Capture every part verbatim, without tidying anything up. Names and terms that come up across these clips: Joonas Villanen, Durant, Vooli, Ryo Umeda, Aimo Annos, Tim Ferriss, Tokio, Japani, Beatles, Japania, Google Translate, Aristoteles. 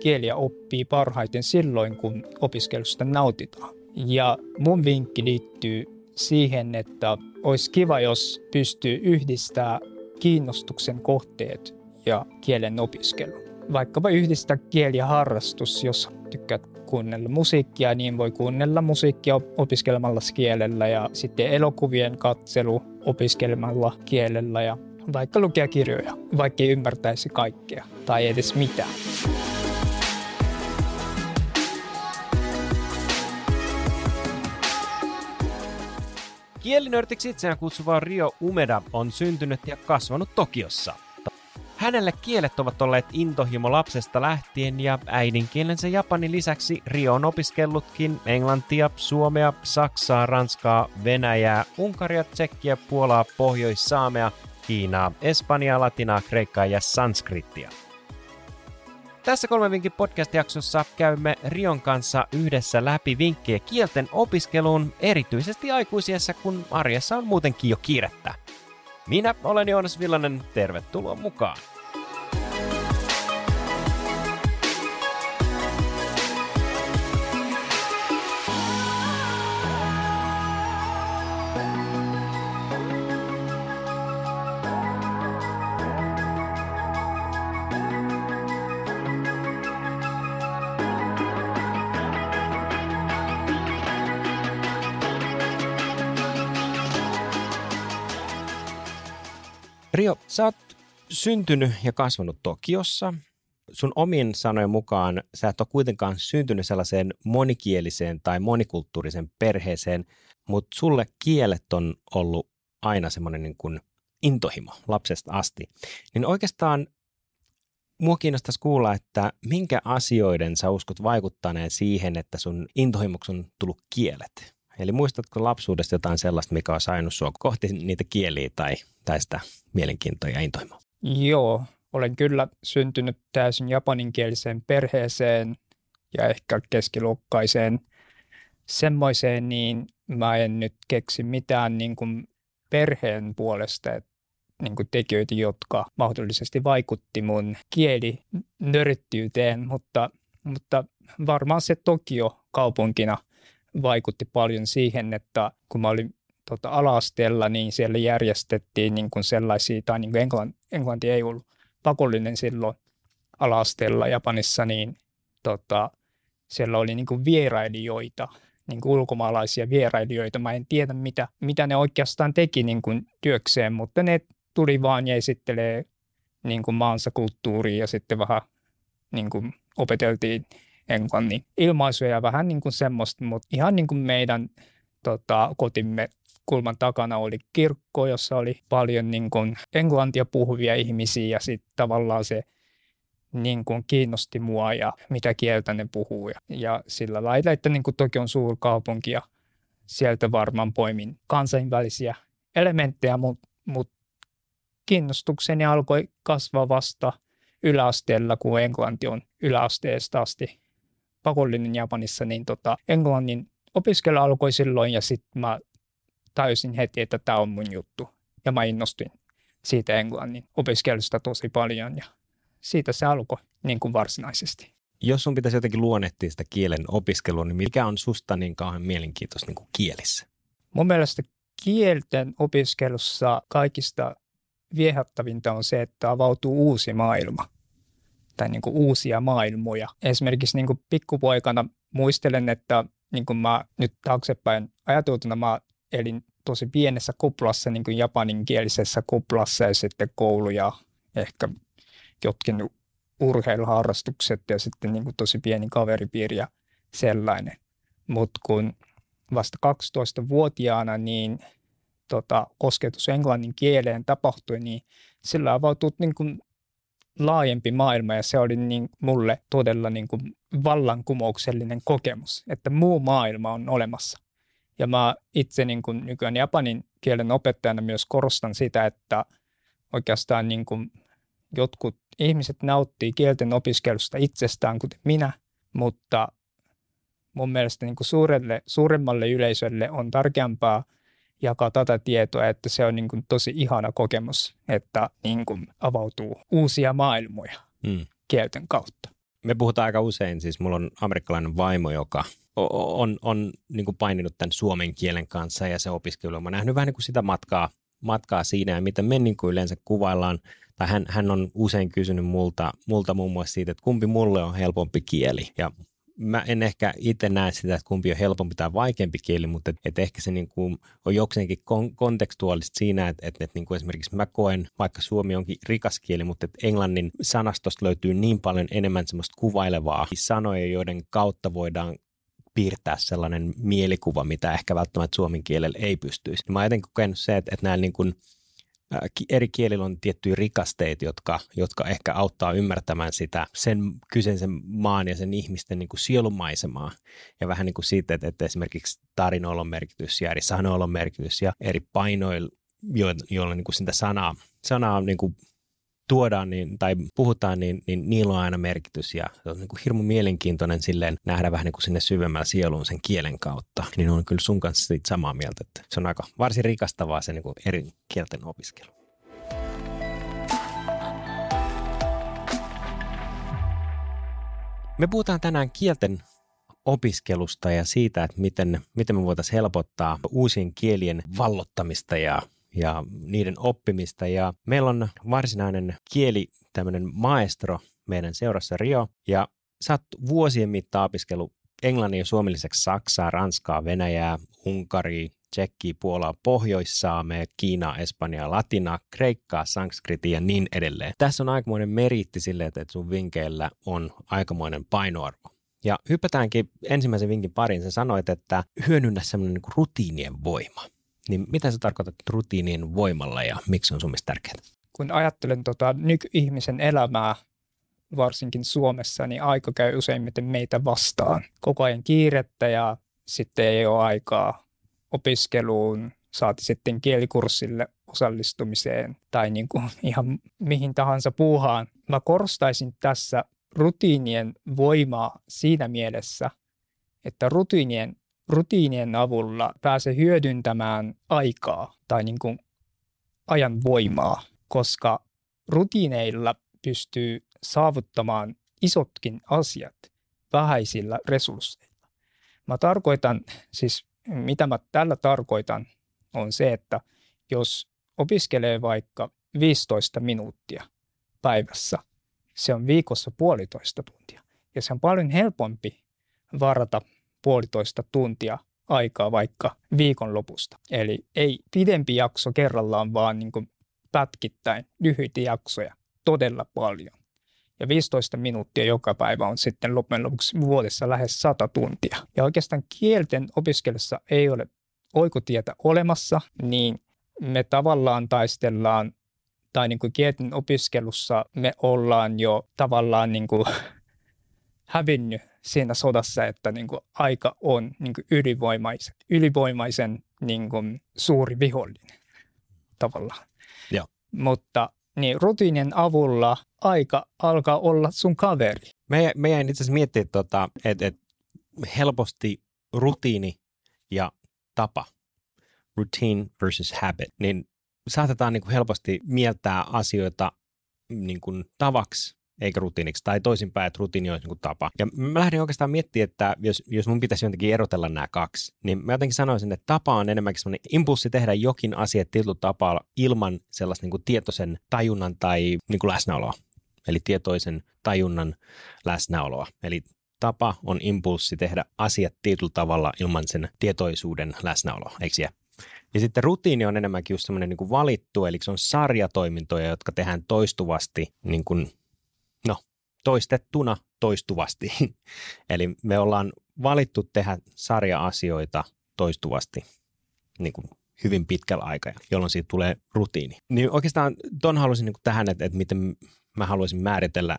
kieliä oppii parhaiten silloin, kun opiskelusta nautitaan. Ja mun vinkki liittyy siihen, että olisi kiva, jos pystyy yhdistämään kiinnostuksen kohteet ja kielen opiskelun. Vaikkapa yhdistää kieli ja harrastus, jos tykkäät kuunnella musiikkia, niin voi kuunnella musiikkia opiskelemalla kielellä ja sitten elokuvien katselu opiskelemalla kielellä ja vaikka lukea kirjoja, vaikka ei ymmärtäisi kaikkea tai edes mitään. Kielinörtiksi itseään kutsuva Ryo Umeda on syntynyt ja kasvanut Tokiossa. Hänelle kielet ovat olleet intohimo lapsesta lähtien ja äidinkielensä japanin lisäksi Ryo on opiskellutkin englantia, suomea, saksaa, ranskaa, venäjää, unkaria, tsekkiä, puolaa, pohjoissaamea, kiinaa, espanjaa, latinaa, kreikkaa ja sanskrittia. Tässä kolmen vinkin podcast-jaksossa käymme Ryon kanssa yhdessä läpi vinkkejä kielten opiskeluun, erityisesti aikuisiässä, kun arjessa on muutenkin jo kiirettä. Minä olen Joonas Villanen, tervetuloa mukaan! Ryo, sä oot syntynyt ja kasvanut Tokiossa. Sun omien sanojen mukaan sä et ole kuitenkaan syntynyt sellaiseen monikieliseen tai monikulttuuriseen perheeseen, mutta sulle kielet on ollut aina semmoinen niin kuin intohimo lapsesta asti. Niin oikeastaan mua kiinnostaisi kuulla, että minkä asioiden sä uskot vaikuttaneen siihen, että sun intohimoksi on tullut kielet? Eli muistatko lapsuudesta jotain sellaista, mikä on saanut sua kohti niitä kieliä tai, tai sitä mielenkiintoa ja intohimoa? Joo, olen kyllä syntynyt täysin japaninkieliseen perheeseen ja ehkä keskiluokkaiseen semmoiseen, niin mä en nyt keksi mitään niin kuin perheen puolesta niin kuin tekijöitä, jotka mahdollisesti vaikutti mun kielinörttyyteen, mutta, mutta varmaan se Tokio kaupunkina vaikutti paljon siihen, että kun mä olin tota, ala-asteella, niin siellä järjestettiin niin kuin sellaisia, tai niin kuin englanti, englanti ei ollut pakollinen silloin ala-asteella Japanissa, niin tota, siellä oli niin kuin vierailijoita, niin kuin ulkomaalaisia vierailijoita. Mä en tiedä, mitä, mitä ne oikeastaan teki niin kuin työkseen, mutta ne tuli vaan ja esittelee niin kuin maansa kulttuuria ja sitten vähän niin kuin opeteltiin englannin ilmaisuja, vähän niin kuin semmoista, mutta ihan niin kuin meidän tota, kotimme kulman takana oli kirkko, jossa oli paljon niin kuin englantia puhuvia ihmisiä ja sitten tavallaan se niin kuin kiinnosti mua ja mitä kieltä ne puhuu ja, ja sillä lailla, että niin kuin Tokio on suurkaupunki ja sieltä varmaan poimin kansainvälisiä elementtejä, mutta mut kiinnostukseni alkoi kasvaa vasta yläasteella, kun englanti on yläasteesta asti pakollinen Japanissa, niin tota, englannin opiskelu alkoi silloin ja sitten mä tajusin heti, että tämä on mun juttu. Ja mä innostuin siitä englannin opiskelusta tosi paljon ja siitä se alkoi niin kuin varsinaisesti. Jos sun pitäisi jotenkin luonnehtia sitä kielen opiskelua, niin mikä on susta niin kauhean mielenkiintoista niin kuin kielissä? Mun mielestä kielten opiskelussa kaikista viehättävintä on se, että avautuu uusi maailma. Tai niin kuin uusia maailmoja. Esimerkiksi niin kuin pikkupoikana muistelen, että niin kuin mä nyt taaksepäin ajateltuna mä elin tosi pienessä kuplassa, niin kuin japaninkielisessä kuplassa ja sitten koulu ja ehkä jotkin urheiluharrastukset ja sitten niin kuin tosi pieni kaveripiiri ja sellainen. Mutta kun vasta kaksitoistavuotiaana niin tota, kosketus englannin kieleen tapahtui, niin sillä avautui niin kuin laajempi maailma ja se oli niin, mulle todella niin kuin vallankumouksellinen kokemus, että muu maailma on olemassa. Ja mä itse niin kuin nykyään japanin kielen opettajana myös korostan sitä, että oikeastaan niin kuin jotkut ihmiset nauttii kielten opiskelusta itsestään, kuten minä, mutta mun mielestä niin kuin suurelle, suuremmalle yleisölle on tärkeämpää jakaa tätä tietoa, että se on niin kuin tosi ihana kokemus, että niin kuin avautuu uusia maailmoja mm. kielten kautta. me puhutaan aika usein, siis mulla on amerikkalainen vaimo, joka on, on niin kuin paininut tämän suomen kielen kanssa ja se opiskelu. Mä oon nähnyt vähän niin kuin sitä matkaa, matkaa siinä ja mitä me niin kuin yleensä kuvaillaan. Tai hän, hän on usein kysynyt multa, multa muun muassa siitä, että kumpi mulle on helpompi kieli. Ja mä en ehkä itse näe sitä, että kumpi on helpompi tai vaikeampi kieli, mutta et, et ehkä se niin kuin on jokseenkin kon, kontekstuaalista siinä, että et, et niin kuin esimerkiksi mä koen, vaikka suomi onkin rikas kieli, mutta et englannin sanastosta löytyy niin paljon enemmän semmoista kuvailevaa sanoja, joiden kautta voidaan piirtää sellainen mielikuva, mitä ehkä välttämättä suomen kielellä ei pystyisi. Mä oon jotenkin kokenut se, että, että näillä niin kuin eri kielillä on tiettyjä rikasteita, jotka, jotka ehkä auttaa ymmärtämään sitä sen kyseisen maan ja sen ihmisten niin kuin sielumaisemaa. Ja vähän niin kuin siitä, että, että esimerkiksi tarinoilla on merkitys ja eri sanoilla on merkitys ja eri painoilla, joilla niin kuin sitä sanaa, sanaa niin kuin tuodaan niin, tai puhutaan, niin, niin niillä on aina merkitys. Ja se on niin kuin hirmu mielenkiintoinen silleen nähdä vähän niin kuin sinne syvemmällä sieluun sen kielen kautta. Niin on kyllä sun kanssa siitä samaa mieltä, että se on aika varsin rikastavaa se niin kuin eri kielten opiskelu. Me puhutaan tänään kielten opiskelusta ja siitä, että miten, miten me voitaisiin helpottaa uusien kielien vallottamista ja ja niiden oppimista. Ja meillä on varsinainen kieli, tämmöinen maestro meidän seurassa Ryo. Ja sä oot vuosien mittaan opiskellut englannin ja suomen lisäksi saksaa, ranskaa, venäjää, unkaria, tsekkiä, puolaa, pohjoissaamea, kiinaa, espanjaa, latinaa, kreikkaa, sanskritia ja niin edelleen. Tässä on aikamoinen meriitti sille, että sun vinkeillä on aikamoinen painoarvo. Ja hypätäänkin ensimmäisen vinkin pariin. Sä sanoit, että hyödynnä semmoinen niin kuin rutiinien voima. Niin mitä sä tarkoitat rutiinien voimalla ja miksi on sun mielestä tärkeää? Kun ajattelen tota nykyihmisen elämää, varsinkin Suomessa, niin aika käy useimmiten meitä vastaan. Koko ajan kiirettä ja sitten ei ole aikaa opiskeluun, saati sitten kielikurssille osallistumiseen tai niin kuin ihan mihin tahansa puuhaan. Mä korostaisin tässä rutiinien voimaa siinä mielessä, että rutiinien Rutiinien avulla pääsee hyödyntämään aikaa tai niin kuin ajan voimaa, koska rutiineilla pystyy saavuttamaan isotkin asiat vähäisillä resursseilla. Mä tarkoitan, siis mitä mä tällä tarkoitan, on se, että jos opiskelee vaikka viisitoista minuuttia päivässä, se on viikossa puolitoista tuntia ja se on paljon helpompi varata puolitoista tuntia aikaa vaikka viikonlopusta. Eli ei pidempi jakso kerrallaan, vaan niin kuin pätkittäin lyhyitä jaksoja todella paljon. Ja viisitoista minuuttia joka päivä on sitten loppujen lopuksi vuodessa lähes sata tuntia. Ja oikeastaan kielten opiskelussa ei ole oikotietä olemassa, niin me tavallaan taistellaan, tai niin kuin kielten opiskelussa me ollaan jo tavallaan niin kuin hävinnyt siinä sodassa, että niin kuin aika on niin kuin ylivoimaisen, ylivoimaisen niin kuin suuri vihollinen tavallaan. Joo. Mutta niin rutiinin avulla aika alkaa olla sun kaveri. Me, me jäin itse asiassa miettimään, tota, että et helposti rutiini ja tapa, routine versus habit, niin saatetaan niin kuin helposti mieltää asioita niin kuin tavaksi eikä rutiiniksi, tai toisinpäin, että rutiini olisi niin kuin tapa. Ja mä lähdin oikeastaan miettimään, että jos, jos mun pitäisi jotenkin erotella nämä kaksi, niin mä jotenkin sanoisin, että tapa on enemmänkin sellainen impulssi tehdä jokin asia tietyllä tapaa ilman sellaista niin kuin tietoisen tajunnan tai niin kuin läsnäoloa. Eli tietoisen tajunnan läsnäoloa. Eli tapa on impulssi tehdä asiat tietyllä tavalla ilman sen tietoisuuden läsnäoloa, eikö siellä? Ja sitten rutiini on enemmänkin just sellainen niin kuin valittu, eli se on sarjatoimintoja, jotka tehdään toistuvasti niin kuin No, toistettuna toistuvasti. Eli me ollaan valittu tehdä sarja-asioita toistuvasti niin kuin hyvin pitkällä aikaa, jolloin siitä tulee rutiini. Niin oikeastaan ton halusin niin kuin tähän, että, että miten mä haluaisin määritellä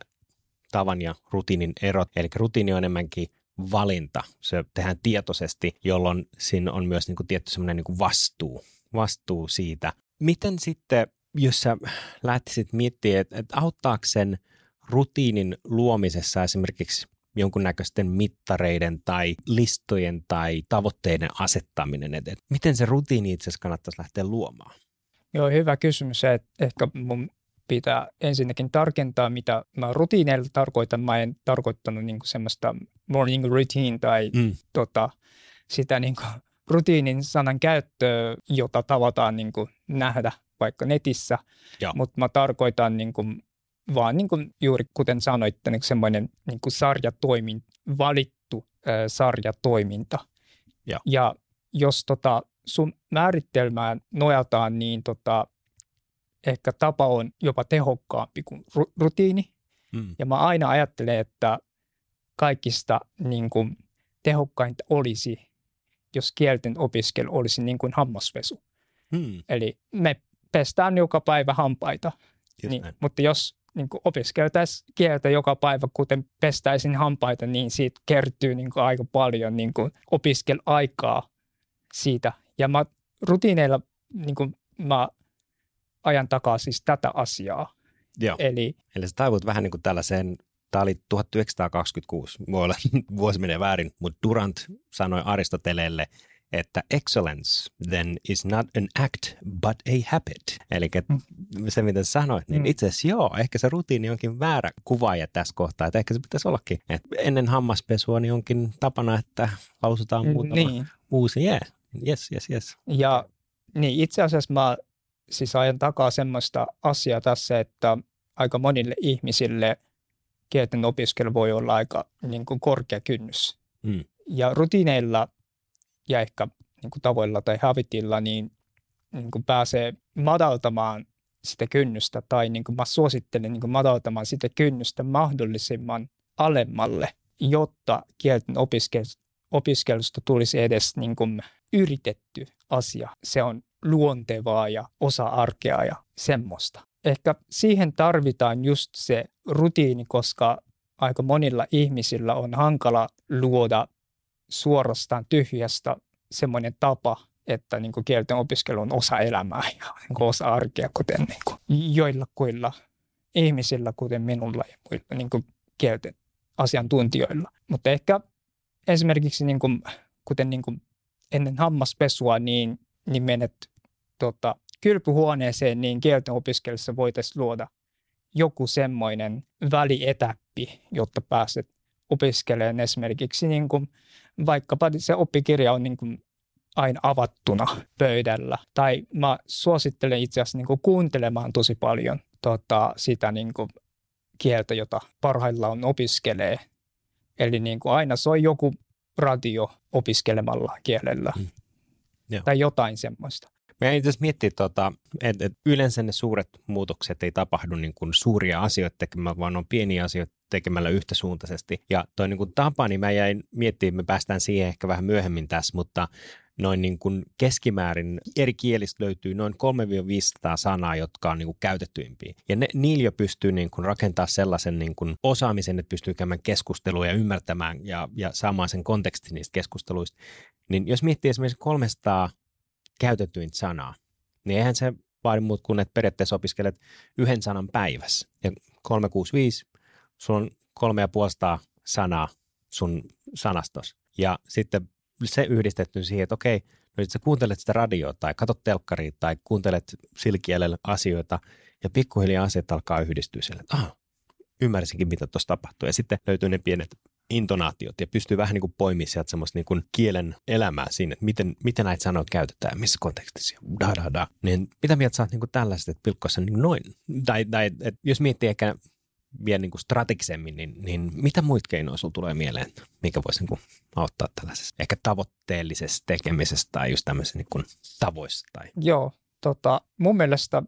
tavan ja rutiinin erot. Eli rutiini on enemmänkin valinta. Se tehdään tietoisesti, jolloin siinä on myös niin kuin tietty semmoinen niin kuin vastuu, vastuu siitä. Miten sitten, jos sä lähtisit miettimään, että, että auttaako sen rutiinin luomisessa esimerkiksi jonkunnäköisten mittareiden tai listojen tai tavoitteiden asettaminen, että miten se rutiini itse asiassa kannattaisi lähteä luomaan? Joo, hyvä kysymys. Ehkä mun pitää ensinnäkin tarkentaa, mitä mä rutiineilla tarkoitan. Mä en tarkoittanut niin kuin semmoista morning routine tai mm. tota, sitä niin kuin rutiinin sanan käyttöä, jota tavataan niin kuin nähdä vaikka netissä. Mutta mä tarkoitan niin kuin, vaan niin kuin juuri kuten sanoit, niin semmoinen niin kuin sarjatoiminta, valittu äh, sarjatoiminta. Ja, ja jos tota, sun määritelmään nojataan, niin tota, ehkä tapa on jopa tehokkaampi kuin ru- rutiini. Mm. Ja mä aina ajattelen, että kaikista niin kuin, tehokkainta olisi, jos kielten opiskelu olisi niin kuin hammasvesu. Mm. Eli me pestään joka päivä hampaita, niin, mutta jos niin kuin opiskeltaisiin kieltä joka päivä, kuten pestäisin hampaita, niin siitä kertyy niin kuin aika paljon niin kuin opiskeluaikaa siitä. Ja mä rutiineilla niin kuin mä ajan takaa siis tätä asiaa. Joo. Eli, Eli sä taivut vähän niin kuin tällaiseen, tämä oli tuhatyhdeksänsataakaksikymmentäkuusi, mulla vuosi menee väärin, mutta Durant sanoi Aristotelelle, että excellence then is not an act, but a habit. Eli mm. se, mitä sanoit, niin mm. itse asiassa joo, ehkä se rutiini onkin väärä kuvaaja tässä kohtaa, että ehkä se pitäisi ollakin. Et ennen hammaspesua niin onkin tapana, että lausutaan muutama niin. uusi jee. Yes, yes, yes. Ja niin, itse asiassa mä siis ajan takaa semmoista asiaa tässä, että aika monille ihmisille kielten opiskelu voi olla aika niin kuin korkea kynnys. Mm. Ja rutiineilla ja ehkä niin kuin tavoilla tai habitilla, niin, niin kuin pääsee madaltamaan sitä kynnystä, tai niin kuin mä suosittelen niin kuin madaltamaan sitä kynnystä mahdollisimman alemmalle, jotta kielten opiske- opiskelusta tulisi edes niin kuin yritetty asia. Se on luontevaa ja osa arkea ja semmoista. Ehkä siihen tarvitaan just se rutiini, koska aika monilla ihmisillä on hankala luoda suorastaan tyhjästä semmoinen tapa, että niin kuin kielten opiskelu on osa elämää ja niin kuin osa arkea, kuten niin kuin joillakuilla ihmisillä, kuten minulla ja muilla niin kuin kielten asiantuntijoilla. Mutta ehkä esimerkiksi niin kuin, kuten niin kuin ennen hammaspesua, niin, niin menet tota, kylpyhuoneeseen, niin kielten opiskelussa voitaisiin luoda joku semmoinen välietäppi, jotta pääset opiskelemaan esimerkiksi niin kuin vaikkapa se oppikirja on niin kuin aina avattuna pöydällä. Tai mä suosittelen itse asiassa niin kuin kuuntelemaan tosi paljon tota, sitä niin kuin kieltä, jota parhaillaan opiskelee. Eli niin kuin aina soi joku radio opiskelemalla kielellä mm. yeah. tai jotain semmoista. Mä itse asiassa miettiin, tota, että et yleensä ne suuret muutokset ei tapahdu niin kuin suuria asioita tekemällä, vaan on pieniä asioita tekemällä yhtäsuuntaisesti. Ja toi niin kuin tapa, niin mä jäin miettimään, me päästään siihen ehkä vähän myöhemmin tässä, mutta noin niin kuin keskimäärin eri kielistä löytyy noin kolmesta viiteen sataan sanaa, jotka on niin kuin käytettyimpiä. Ja ne, niillä jo pystyy niin kuin rakentaa sellaisen niin kuin osaamisen, että pystyy käymään keskustelua ja ymmärtämään ja, ja saamaan sen kontekstin niistä keskusteluista. Niin jos miettii esimerkiksi kolmesataa käytetyintä sanaa, niin eihän se vaadi muut kuin, että periaatteessa opiskelet yhden sanan päivässä. Ja kolmesataakuusikymmentäviisi, sulla on kolme ja puolestaan sanaa sun sanastos. Ja sitten se yhdistetty siihen, että okei, no sä kuuntelet sitä radioa tai katot telkkaria tai kuuntelet silkielellä asioita ja pikkuhiljaa asiat alkaa yhdistyä sille, että ah, ymmärsinkin, mitä tuossa tapahtuu. Ja sitten löytyy ne pienet intonaatiot ja pystyy vähän niin kuin poimimaan sieltä semmoista niin kuin kielen elämää siinä, että miten, miten näitä sanoja käytetään, missä kontekstissa, da da da. Niin mitä mieltä sä oot niin kuin tällaiset, että pilkkoissa niin noin, tai, tai et, jos miettii ehkä vielä niin kuin strategisemmin, niin, niin mitä muita keinoja sulla tulee mieleen, mikä voisi niin kuin auttaa tällaisessa ehkä tavoitteellisessa tekemisessä tai just tämmöisessä niin kuin tavoissa? Tai. Joo, tota, mun mielestä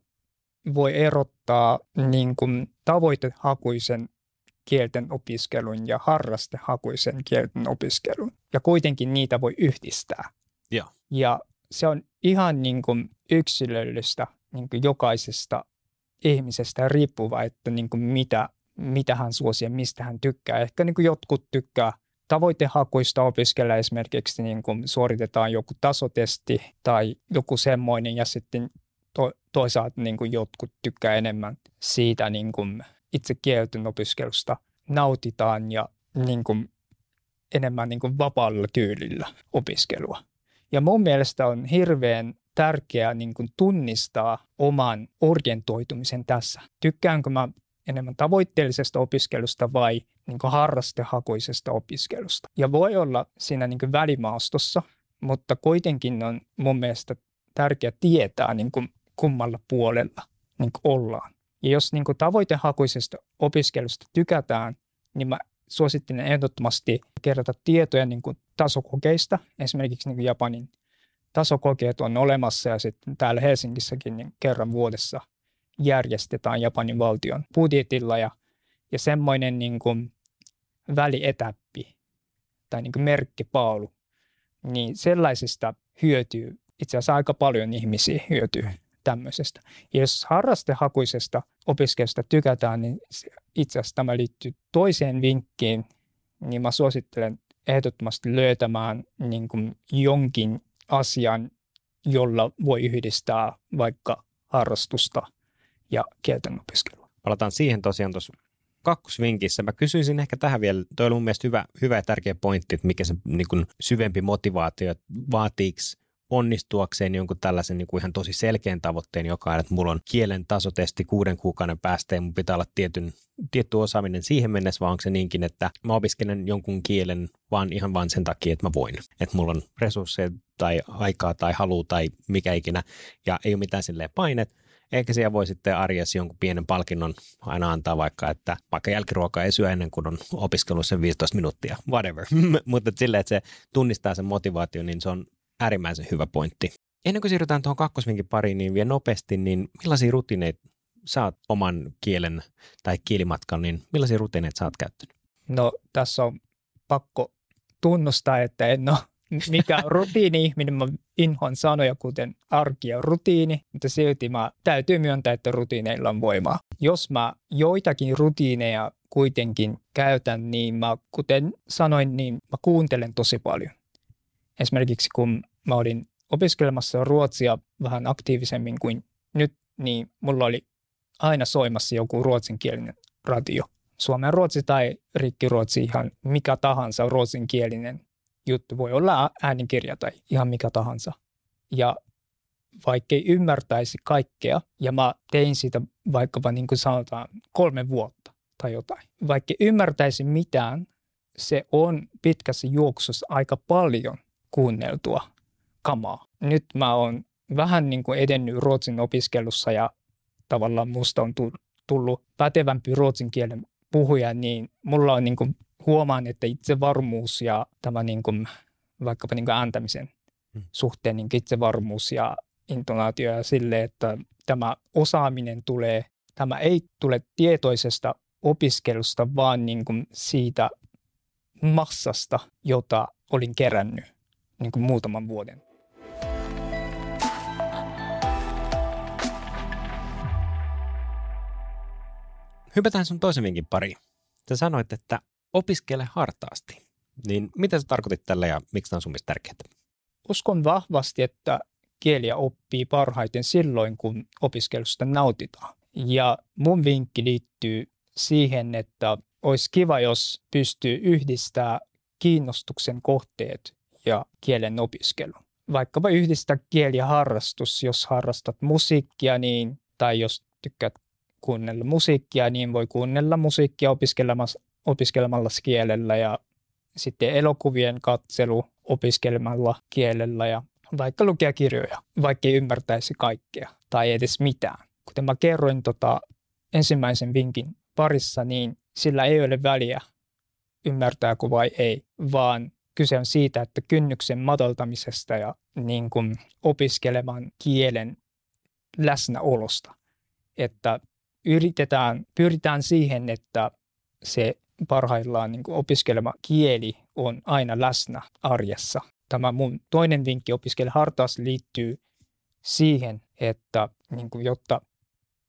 voi erottaa niin kuin tavoitehakuisen kielten opiskelun ja harrastehakuisen kielten opiskelun. Ja kuitenkin niitä voi yhdistää. Ja, ja se on ihan niin kuin yksilöllistä, niin kuin jokaisesta ihmisestä riippuva, että niin kuin mitä, mitä hän suosi ja mistä hän tykkää. Ehkä niin kuin jotkut tykkää tavoitehakuista opiskella, esimerkiksi niin kuin suoritetaan joku tasotesti tai joku semmoinen, ja sitten to, toisaalta niin kuin jotkut tykkää enemmän siitä niin kuin itse kielten opiskelusta nautitaan ja niin kuin enemmän niin kuin vapaalla tyylillä opiskelua. Ja mun mielestä on hirveän tärkeää niin kuin tunnistaa oman orientoitumisen tässä. Tykkäänkö mä enemmän tavoitteellisesta opiskelusta vai niin kuin harrastehakuisesta opiskelusta. Ja voi olla siinä niin kuin välimaastossa, mutta kuitenkin on mun mielestä tärkeää tietää niin kuin kummalla puolella niin kuin ollaan. Ja jos niin kuin tavoitehakuisesta opiskelusta tykätään, niin mä suosittelen ehdottomasti kerätä tietoja niin kuin tasokokeista. Esimerkiksi niin kuin Japanin tasokokeet on olemassa ja sitten täällä Helsingissäkin niin kerran vuodessa järjestetään Japanin valtion budjetilla ja, ja semmoinen niin kuin välietäppi tai niin kuin merkkipaalu, niin sellaisesta hyötyy, itse asiassa aika paljon ihmisiä hyötyy tämmöisestä. Ja jos harrastehakuisesta opiskelusta tykätään, niin itse asiassa tämä liittyy toiseen vinkkiin, niin mä suosittelen ehdottomasti löytämään niin kuin jonkin asian, jolla voi yhdistää vaikka harrastusta ja kielten opiskelua. Palataan siihen tosiaan tuossa kakkosvinkissä. Mä kysyisin ehkä tähän vielä, toi oli mun mielestä hyvä, hyvä ja tärkeä pointti, että mikä se niin kuin syvempi motivaatio vaatiiksi onnistuakseen jonkun tällaisen niin kuin ihan tosi selkeän tavoitteen, joka on, että mulla on kielen tasotesti kuuden kuukauden päästä ja mun pitää olla tietyn, tietty osaaminen siihen mennessä, vaan onko se niinkin, että mä opiskelen jonkun kielen vaan ihan vaan sen takia, että mä voin. Että mulla on resursseja tai aikaa tai halua tai mikä ikinä ja ei ole mitään silleen painet. Ehkä siellä voi sitten arjessa jonkun pienen palkinnon aina antaa vaikka, että vaikka jälkiruokaa ei syö ennen kuin on opiskellut sen viisitoista minuuttia, whatever. Mutta silleen, että se tunnistaa sen motivaatio, niin se on äärimmäisen hyvä pointti. Ennen kuin siirrytään tuohon kakkosvinkin pariin niin vielä nopeasti, niin millaisia rutiineita sä oot oman kielen tai kielimatkan, niin millaisia rutiineita sä oot käyttänyt? No tässä on pakko tunnustaa, että en ole mikä on rutiini-ihminen. Mä inhoan sanoja, kuten arki on rutiini, mutta silti mä täytyy myöntää, että rutiineilla on voimaa. Jos mä joitakin rutiineja kuitenkin käytän, niin mä, kuten sanoin, niin mä kuuntelen tosi paljon. Esimerkiksi kun mä olin opiskelemassa ruotsia vähän aktiivisemmin kuin nyt, niin mulla oli aina soimassa joku ruotsinkielinen radio. Suomen ruotsi tai rikkiruotsi, ihan mikä tahansa ruotsinkielinen juttu. Voi olla äänikirja tai ihan mikä tahansa. Ja vaikkei ymmärtäisi kaikkea, ja mä tein sitä vaikkapa niin kuin sanotaan kolme vuotta tai jotain. Vaikkei ymmärtäisi mitään, se on pitkässä juoksussa aika paljon kuunneltua kamaa. Nyt mä oon vähän niin kuin edennyt ruotsin opiskelussa ja tavallaan musta on tullut pätevämpi ruotsin kielen puhuja, niin mulla on niin kuin huomaan, että itsevarmuus ja tämä niin kuin, vaikkapa niin kuin ääntämisen mm. suhteen niin itsevarmuus ja intonaatio ja sille, että tämä osaaminen tulee, tämä ei tule tietoisesta opiskelusta, vaan niin kuin siitä massasta, jota olin kerännyt niin kuin muutaman vuoden. Hypätään sun toisen vinkin pariin. Sä sanoit, että opiskele hartaasti. Niin mitä sä tarkoitit tällä ja miksi tämä on sun mielestä tärkeää? Uskon vahvasti, että kieliä oppii parhaiten silloin, kun opiskelusta nautitaan. Ja mun vinkki liittyy siihen, että olisi kiva, jos pystyy yhdistämään kiinnostuksen kohteet ja kielen opiskelu. Vaikkapa yhdistää kieli ja harrastus. Jos harrastat musiikkia niin, tai jos tykkäät kuunnella musiikkia, niin voi kuunnella musiikkia opiskelemassa opiskelemalla kielellä ja sitten elokuvien katselu opiskelemalla kielellä ja vaikka lukea kirjoja, vaikka ei ymmärtäisi kaikkea tai edes mitään. Kuten mä kerroin tota ensimmäisen vinkin parissa, niin sillä ei ole väliä ymmärtääkö vai ei, vaan kyse on siitä, että kynnyksen madaltamisesta ja niin kuin opiskeleman kielen läsnäolosta, että yritetään, pyritään siihen, että se parhaillaan niin kuin opiskelema kieli on aina läsnä arjessa. Tämä mun toinen vinkki opiskele hartaasti liittyy siihen, että niin kuin, jotta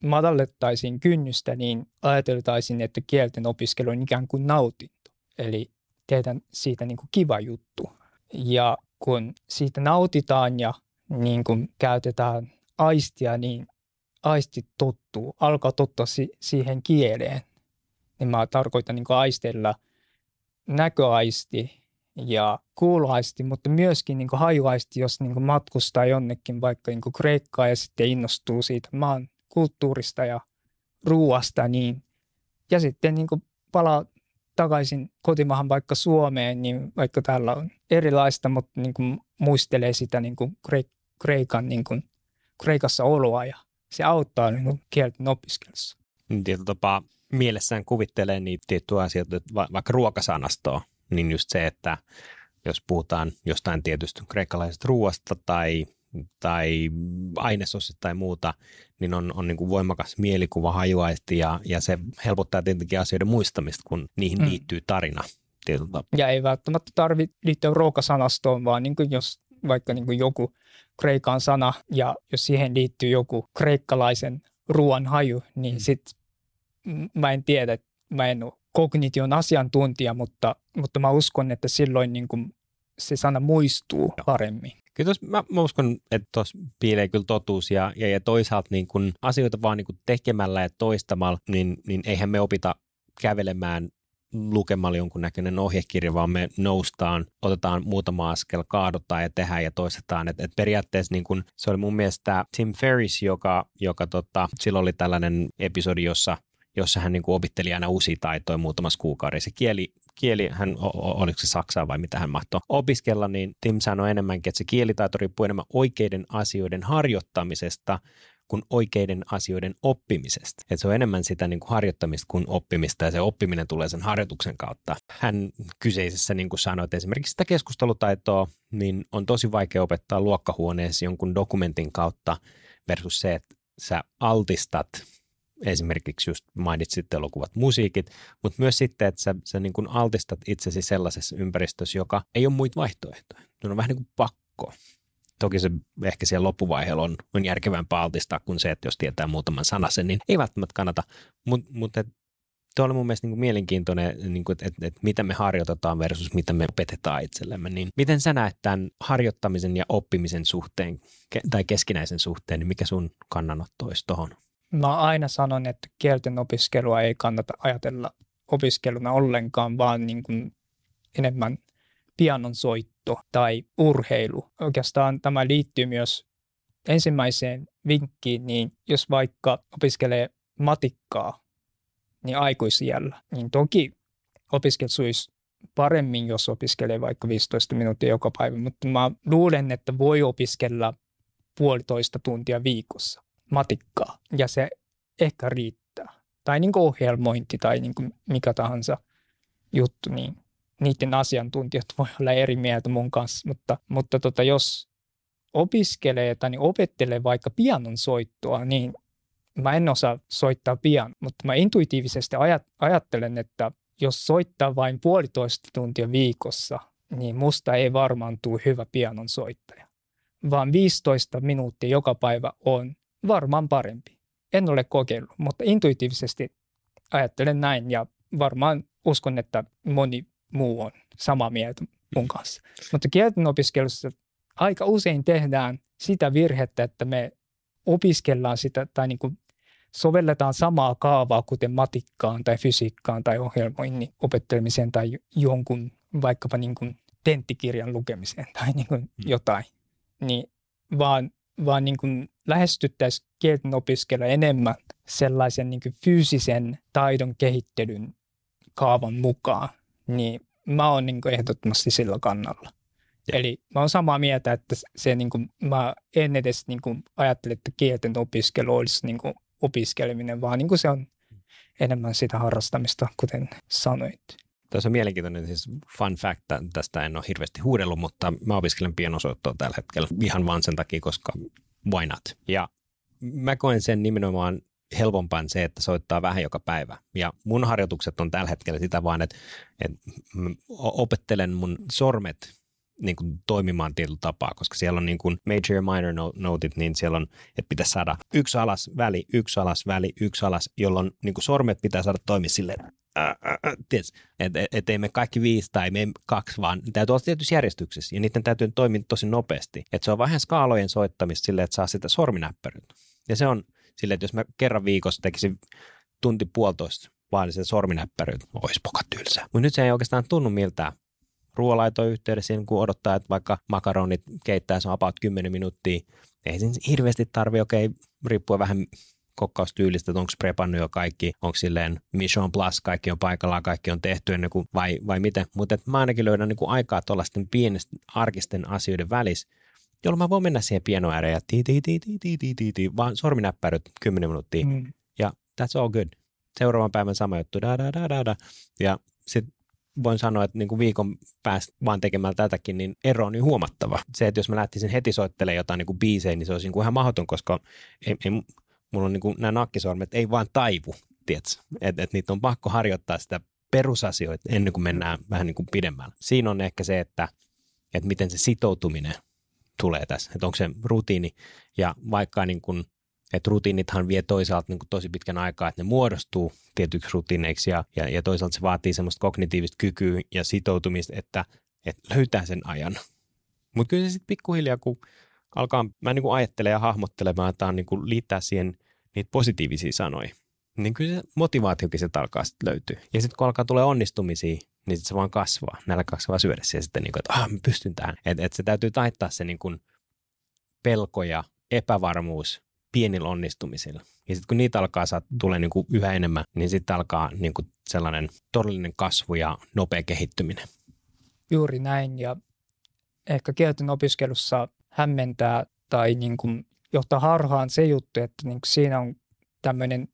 madallettaisiin kynnystä, niin ajateltaisiin, että kielten opiskelu on ikään kuin nautinto. Eli tehdään siitä niin kuin kiva juttu. Ja kun siitä nautitaan ja niin kuin käytetään aistia, niin aisti tottuu, alkaa tottua si- siihen kieleen. Niin mä tarkoitan niin kuin aisteilla näköaisti ja kuuloaisti, mutta myöskin niin kuin hajuaisti, jos niin kuin matkustaa jonnekin vaikka niin kuin Kreikkaan ja sitten innostuu siitä maan kulttuurista ja ruuasta. Niin. Ja sitten niin kuin palaa takaisin kotimaahan vaikka Suomeen, niin vaikka täällä on erilaista, mutta niin kuin muistelee sitä niin kuin Kreikan, niin kuin Kreikassa oloa ja se auttaa niin kuin kielten opiskelussa. Tietyllä tapaa mielessään kuvittelee niitä tiettyjä asioita, va- vaikka ruokasanastoa, niin just se, että jos puhutaan jostain tietystä kreikkalaisesta ruoasta tai, tai ainesosista tai muuta, niin on, on niin kuin voimakas mielikuva hajuaisti ja, ja se helpottaa tietenkin asioiden muistamista, kun niihin mm. liittyy tarina. Ja ei välttämättä tarvitse liittyä ruokasanastoon, vaan niin kuin jos vaikka niin kuin joku kreikan sana ja jos siihen liittyy joku kreikkalaisen ruoan haju, niin sitten mä en tiedä, mä en ole kognition asiantuntija, mutta, mutta mä uskon, että silloin niin kuin se sana muistuu paremmin. Kyllä tos, mä, mä uskon, että tuossa piilee kyllä totuus ja, ja, ja toisaalta niin kun asioita vaan niin kun tekemällä ja toistamalla, niin, niin eihän me opita kävelemään lukemalla jonkunnäköinen ohjekirja, vaan me noustaan, otetaan muutama askel, kaadotaan ja tehdään ja toistetaan. Et, et periaatteessa niin kun, se oli mun mielestä Tim Ferriss, joka, joka tota, silloin oli tällainen episodi, jossa jossa hän niin kuin opitteli aina uusia taitoja muutamassa kuukaudessa. Kieli, kieli, hän, oliko se saksaa vai mitä hän mahtoi opiskella, niin Tim sanoi enemmänkin, että se kielitaito riippuu enemmän oikeiden asioiden harjoittamisesta kuin oikeiden asioiden oppimisesta. Että se on enemmän sitä niin kuin harjoittamista kuin oppimista ja se oppiminen tulee sen harjoituksen kautta. Hän kyseisessä niin kuin sanoi, että esimerkiksi sitä keskustelutaitoa niin on tosi vaikea opettaa luokkahuoneessa jonkun dokumentin kautta versus se, että sä altistat esimerkiksi just mainitsit elokuvat, musiikit, mutta myös sitten, että sä, sä niin kuin altistat itsesi sellaisessa ympäristössä, joka ei ole muita vaihtoehtoja. Ne on vähän niin kuin pakko. Toki se ehkä siellä loppuvaiheella on, on järkevämpää altistaa kuin se, että jos tietää muutaman sanasen, niin ei välttämättä kannata. Mutta mut, tuo oli mun mielestä niin kuin mielenkiintoinen, niin että et, et mitä me harjoitetaan versus mitä me opetetaan itsellemme. Niin miten sä näet tämän harjoittamisen ja oppimisen suhteen ke, tai keskinäisen suhteen, niin mikä sun kannanotto olisi tuohon? Mä aina sanon, että kielten opiskelua ei kannata ajatella opiskeluna ollenkaan, vaan niin kuin enemmän pianon soitto tai urheilu. Oikeastaan tämä liittyy myös ensimmäiseen vinkkiin, niin jos vaikka opiskelee matikkaa, niin aikuisiällä, niin toki opiskeluisi paremmin, jos opiskelee vaikka viisitoista minuuttia joka päivä, mutta mä luulen, että voi opiskella puolitoista tuntia viikossa matikkaa ja se ehkä riittää. Tai niin kuin ohjelmointi tai niin kuin mikä tahansa juttu, niin niiden asiantuntijat voi olla eri mieltä mun kanssa, mutta, mutta tota, jos opiskelee tai niin opettelee vaikka pianon soittoa, niin mä en osaa soittaa pian, mutta mä intuitiivisesti ajattelen, että jos soittaa vain puolitoista tuntia viikossa, niin musta ei varmaan tule hyvä pianon soittaja, vaan viisitoista minuuttia joka päivä on varmaan parempi. En ole kokeillut, mutta intuitiivisesti ajattelen näin ja varmaan uskon, että moni muu on samaa mieltä mun kanssa. Mutta kielten opiskelussa aika usein tehdään sitä virhettä, että me opiskellaan sitä tai niin kuin sovelletaan samaa kaavaa kuten matikkaan tai fysiikkaan tai ohjelmoinnin opettelemiseen tai jonkun vaikkapa niin kuin tenttikirjan lukemiseen tai niin kuin jotain, niin vaan vaan niin kuin lähestyttäisiin kielten opiskella enemmän sellaisen niin kuin fyysisen taidon kehittelyn kaavan mukaan, niin mä oon niin kuin ehdottomasti sillä kannalla. Ja. Eli mä oon samaa mieltä, että se niin kuin, mä en edes niin kuin ajattele, että kielten opiskelu olisi niin kuin opiskeleminen, vaan niin kuin se on enemmän sitä harrastamista, kuten sanoit. Tässä on mielenkiintoinen siis fun fact, tästä en ole hirveästi huudellut, mutta mä opiskelen pianosoittoa tällä hetkellä ihan vaan sen takia, koska why not? Ja mä koen sen nimenomaan helpompaan se, että soittaa vähän joka päivä. Ja mun harjoitukset on tällä hetkellä sitä vaan, että, että opettelen mun sormet niin kuin toimimaan tietyllä tapaa, koska siellä on niin kuin major ja minor notit, niin siellä on, että pitäisi saada yksi alas, väli, yksi alas, väli, yksi alas, jolloin niin kuin sormet pitää saada toimia silleen. Että et ei me kaikki viisi tai me kaksi, vaan täytyy olla tietyssä järjestyksessä ja niiden täytyy toimia tosi nopeasti. Että se on vähän skaalojen soittamista silleen, että saa sitä sorminäppäryyttä. Ja se on silleen, että jos mä kerran viikossa tekisin tunti puolitoista, vaan se sorminäppäryyttä, ois poka tylsää. Mutta nyt se ei oikeastaan tunnu miltään, ruoalaitoon yhteydessä, niin kun odottaa, että vaikka makaronit keittää, se on about kymmenen minuuttia. Ei siinä hirveästi tarvitse, okei, okay, riippuu vähän kokkaustyylistä, että onko prepannut jo kaikki, onko silleen mission plus, kaikki on paikallaan, kaikki on tehty ennen kuin, vai, vai miten. Mutta mä ainakin löydän niin kuin aikaa tuollaisten pienisten arkisten asioiden välissä, jolloin mä voin mennä siihen pianon ääreen ja ti ti ti ti ti ti ti ti, vaan sorminäppäilyt kymmenen minuuttia. Mm. Ja that's all good. Seuraavan päivän sama juttu, da da da da da. Ja sit voin sanoa, että niin kuin viikon päästä vaan tekemällä tätäkin, niin ero on niin huomattava. Se, että jos mä lähtisin heti soittelemaan jotain niin kuin biisejä, niin se olisi niin kuin ihan mahdoton, koska ei, ei, mulla on niin kuin nämä nakkisormet, ei vaan taivu, tietsä. Että et niitä on pakko harjoittaa sitä perusasioita ennen kuin mennään vähän niin kuin pidemmällä. Siinä on ehkä se, että, että miten se sitoutuminen tulee tässä. Että onko se rutiini, ja vaikka niin kuin, että rutiinithan vie toisaalta niin kuin tosi pitkän aikaa, että ne muodostuu tietyiksi rutiineiksi, ja, ja, ja toisaalta se vaatii semmoista kognitiivista kykyä ja sitoutumista, että, että löytää sen ajan. Mutta kyllä se sitten pikkuhiljaa, kun alkaa, mä niin kuin ajattelen ja hahmottelemaan, että on niin kuin liittää siihen niitä positiivisia sanoja, niin kyllä se motivaatiokin se alkaa sitten löytyä. Ja sitten kun alkaa tulee onnistumisia, niin sitten se vaan kasvaa. Näillä kasvaa syödessä ja sitten niin kuin, että ah, mä pystyn tähän. Että et se täytyy taittaa se niin kuin pelko ja epävarmuus pienillä onnistumisilla. Ja sitten kun niitä alkaa saa tulee niin kuin yhä enemmän, niin sitten alkaa niin kuin sellainen todellinen kasvu ja nopea kehittyminen. Juuri näin, ja ehkä kielten opiskelussa hämmentää tai niin kuin johtaa harhaan se juttu, että niin kuin siinä on tämmöinen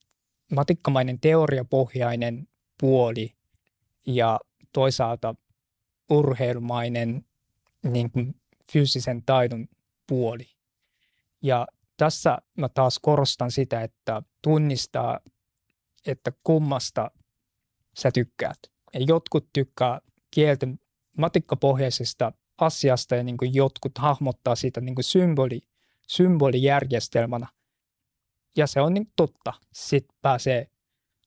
matikkamainen teoriapohjainen puoli ja toisaalta urheilumainen niin kuin fyysisen taidon puoli. Ja tässä mä taas korostan sitä, että tunnistaa, että kummasta sä tykkäät. Ja jotkut tykkää kielten matikkapohjaisesta asiasta ja niin kuin jotkut hahmottaa siitä niin kuin symboli, symbolijärjestelmänä. Ja se on niin kuin totta. Sitten pääsee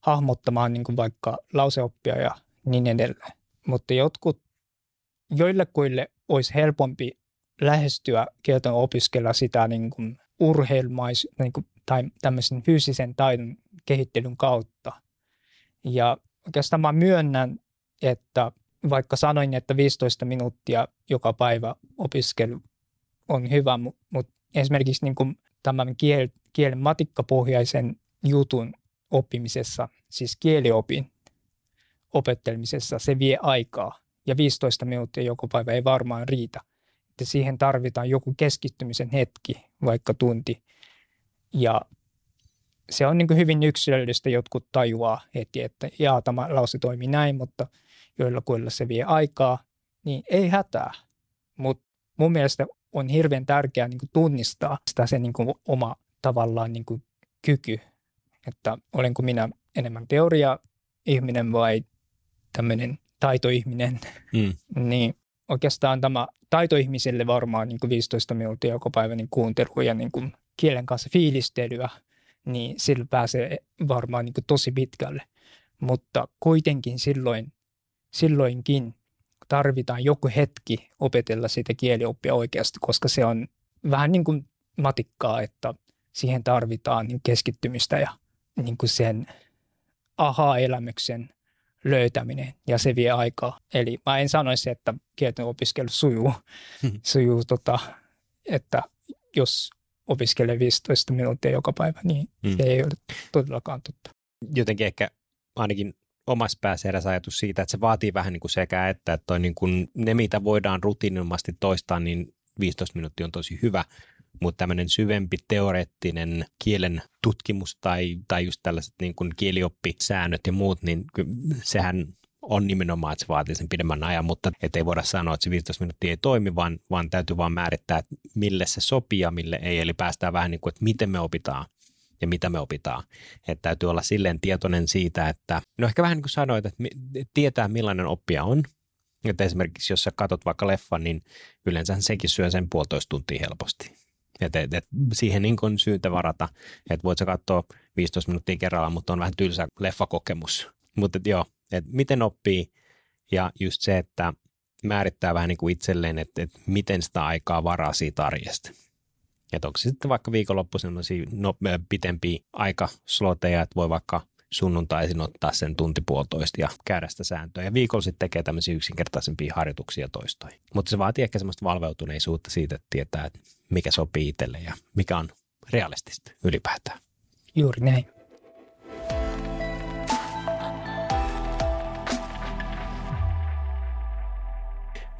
hahmottamaan niin kuin vaikka lauseoppia ja niin edelleen. Mutta jotkut, joillekuille olisi helpompi lähestyä kielten opiskella sitä niin kuin urheilumais, niin kuin, tai tämmöisen fyysisen taidon kehittelyn kautta. Ja oikeastaan mä myönnän, että vaikka sanoin, että viisitoista minuuttia joka päivä opiskelu on hyvä, mutta esimerkiksi niin kuin tämän kiel, kielen matikkapohjaisen jutun oppimisessa, siis kieliopin opettelemisessa, se vie aikaa. Ja viisitoista minuuttia joka päivä ei varmaan riitä. Että siihen tarvitaan joku keskittymisen hetki, vaikka tunti. Ja se on niin kuin hyvin yksilöllistä, jotkut tajuaa heti, että jaa, tämä lause toimii näin, mutta joillakuilla se vie aikaa, niin ei hätää. Mutta mun mielestä on hirveän tärkeää niin kuin tunnistaa sitä se niin kuin oma tavallaan niin kuin kyky, että olenko minä enemmän teoria-ihminen vai tämmöinen taitoihminen, mm. niin oikeastaan tämä taitoihmiselle varmaan niin kuin viisitoista minuuttia joka päivä niin kuuntelua ja niin kuin kielen kanssa fiilistelyä, niin sillä pääsee varmaan niin kuin tosi pitkälle. Mutta kuitenkin silloin, silloinkin tarvitaan joku hetki opetella sitä kielioppia oikeasti, koska se on vähän niin kuin matikkaa, että siihen tarvitaan niin keskittymistä ja niin kuin sen aha-elämyksen löytäminen, ja se vie aikaa. Eli mä en sanoisi, että kielten opiskelu sujuu, sujuu tota, että jos opiskelee viisitoista minuuttia joka päivä, niin mm. se ei ole todellakaan totta. Jotenkin ehkä ainakin omassa päässä eräs ajatus siitä, että se vaatii vähän niin kuin sekä, että, että toi niin kuin ne, mitä voidaan rutiininomaisesti toistaa, niin viisitoista minuuttia on tosi hyvä, mutta tämmöinen syvempi teoreettinen kielen tutkimus tai, tai just tällaiset niin kuin kielioppisäännöt ja muut, niin sehän on nimenomaan, että se vaatii sen pidemmän ajan, mutta ei voida sanoa, että se viisitoista minuuttia ei toimi, vaan, vaan täytyy vaan määrittää, että mille se sopii ja mille ei. Eli päästään vähän niin kuin, että miten me opitaan ja mitä me opitaan. Että täytyy olla silleen tietoinen siitä, että no ehkä vähän niin kuin sanoit, että tietää millainen oppija on. Että esimerkiksi jos sä katot vaikka leffan, niin yleensä sekin syö sen puolitoista tuntia helposti. Et, et, et siihen niin on syytä varata, että voit sä katsoa viisitoista minuuttia kerrallaan, mutta on vähän tylsä leffakokemus. Mutta et joo, että miten oppii ja just se, että määrittää vähän niin kuin itselleen, että et miten sitä aikaa varaa siitä arjesta. Että onko sitten vaikka viikonloppu sellaisia no, pitempiä aikasloteja, että voi vaikka sunnuntaisin ottaa sen tuntipuolitoista ja käydä sitä sääntöä. Ja viikolla sitten tekee tämmöisiä yksinkertaisempia harjoituksia toistoja. Mutta se vaatii ehkä semmoista valveutuneisuutta siitä, että tietää, että mikä sopii itselle ja mikä on realistista ylipäätään. Juuri näin.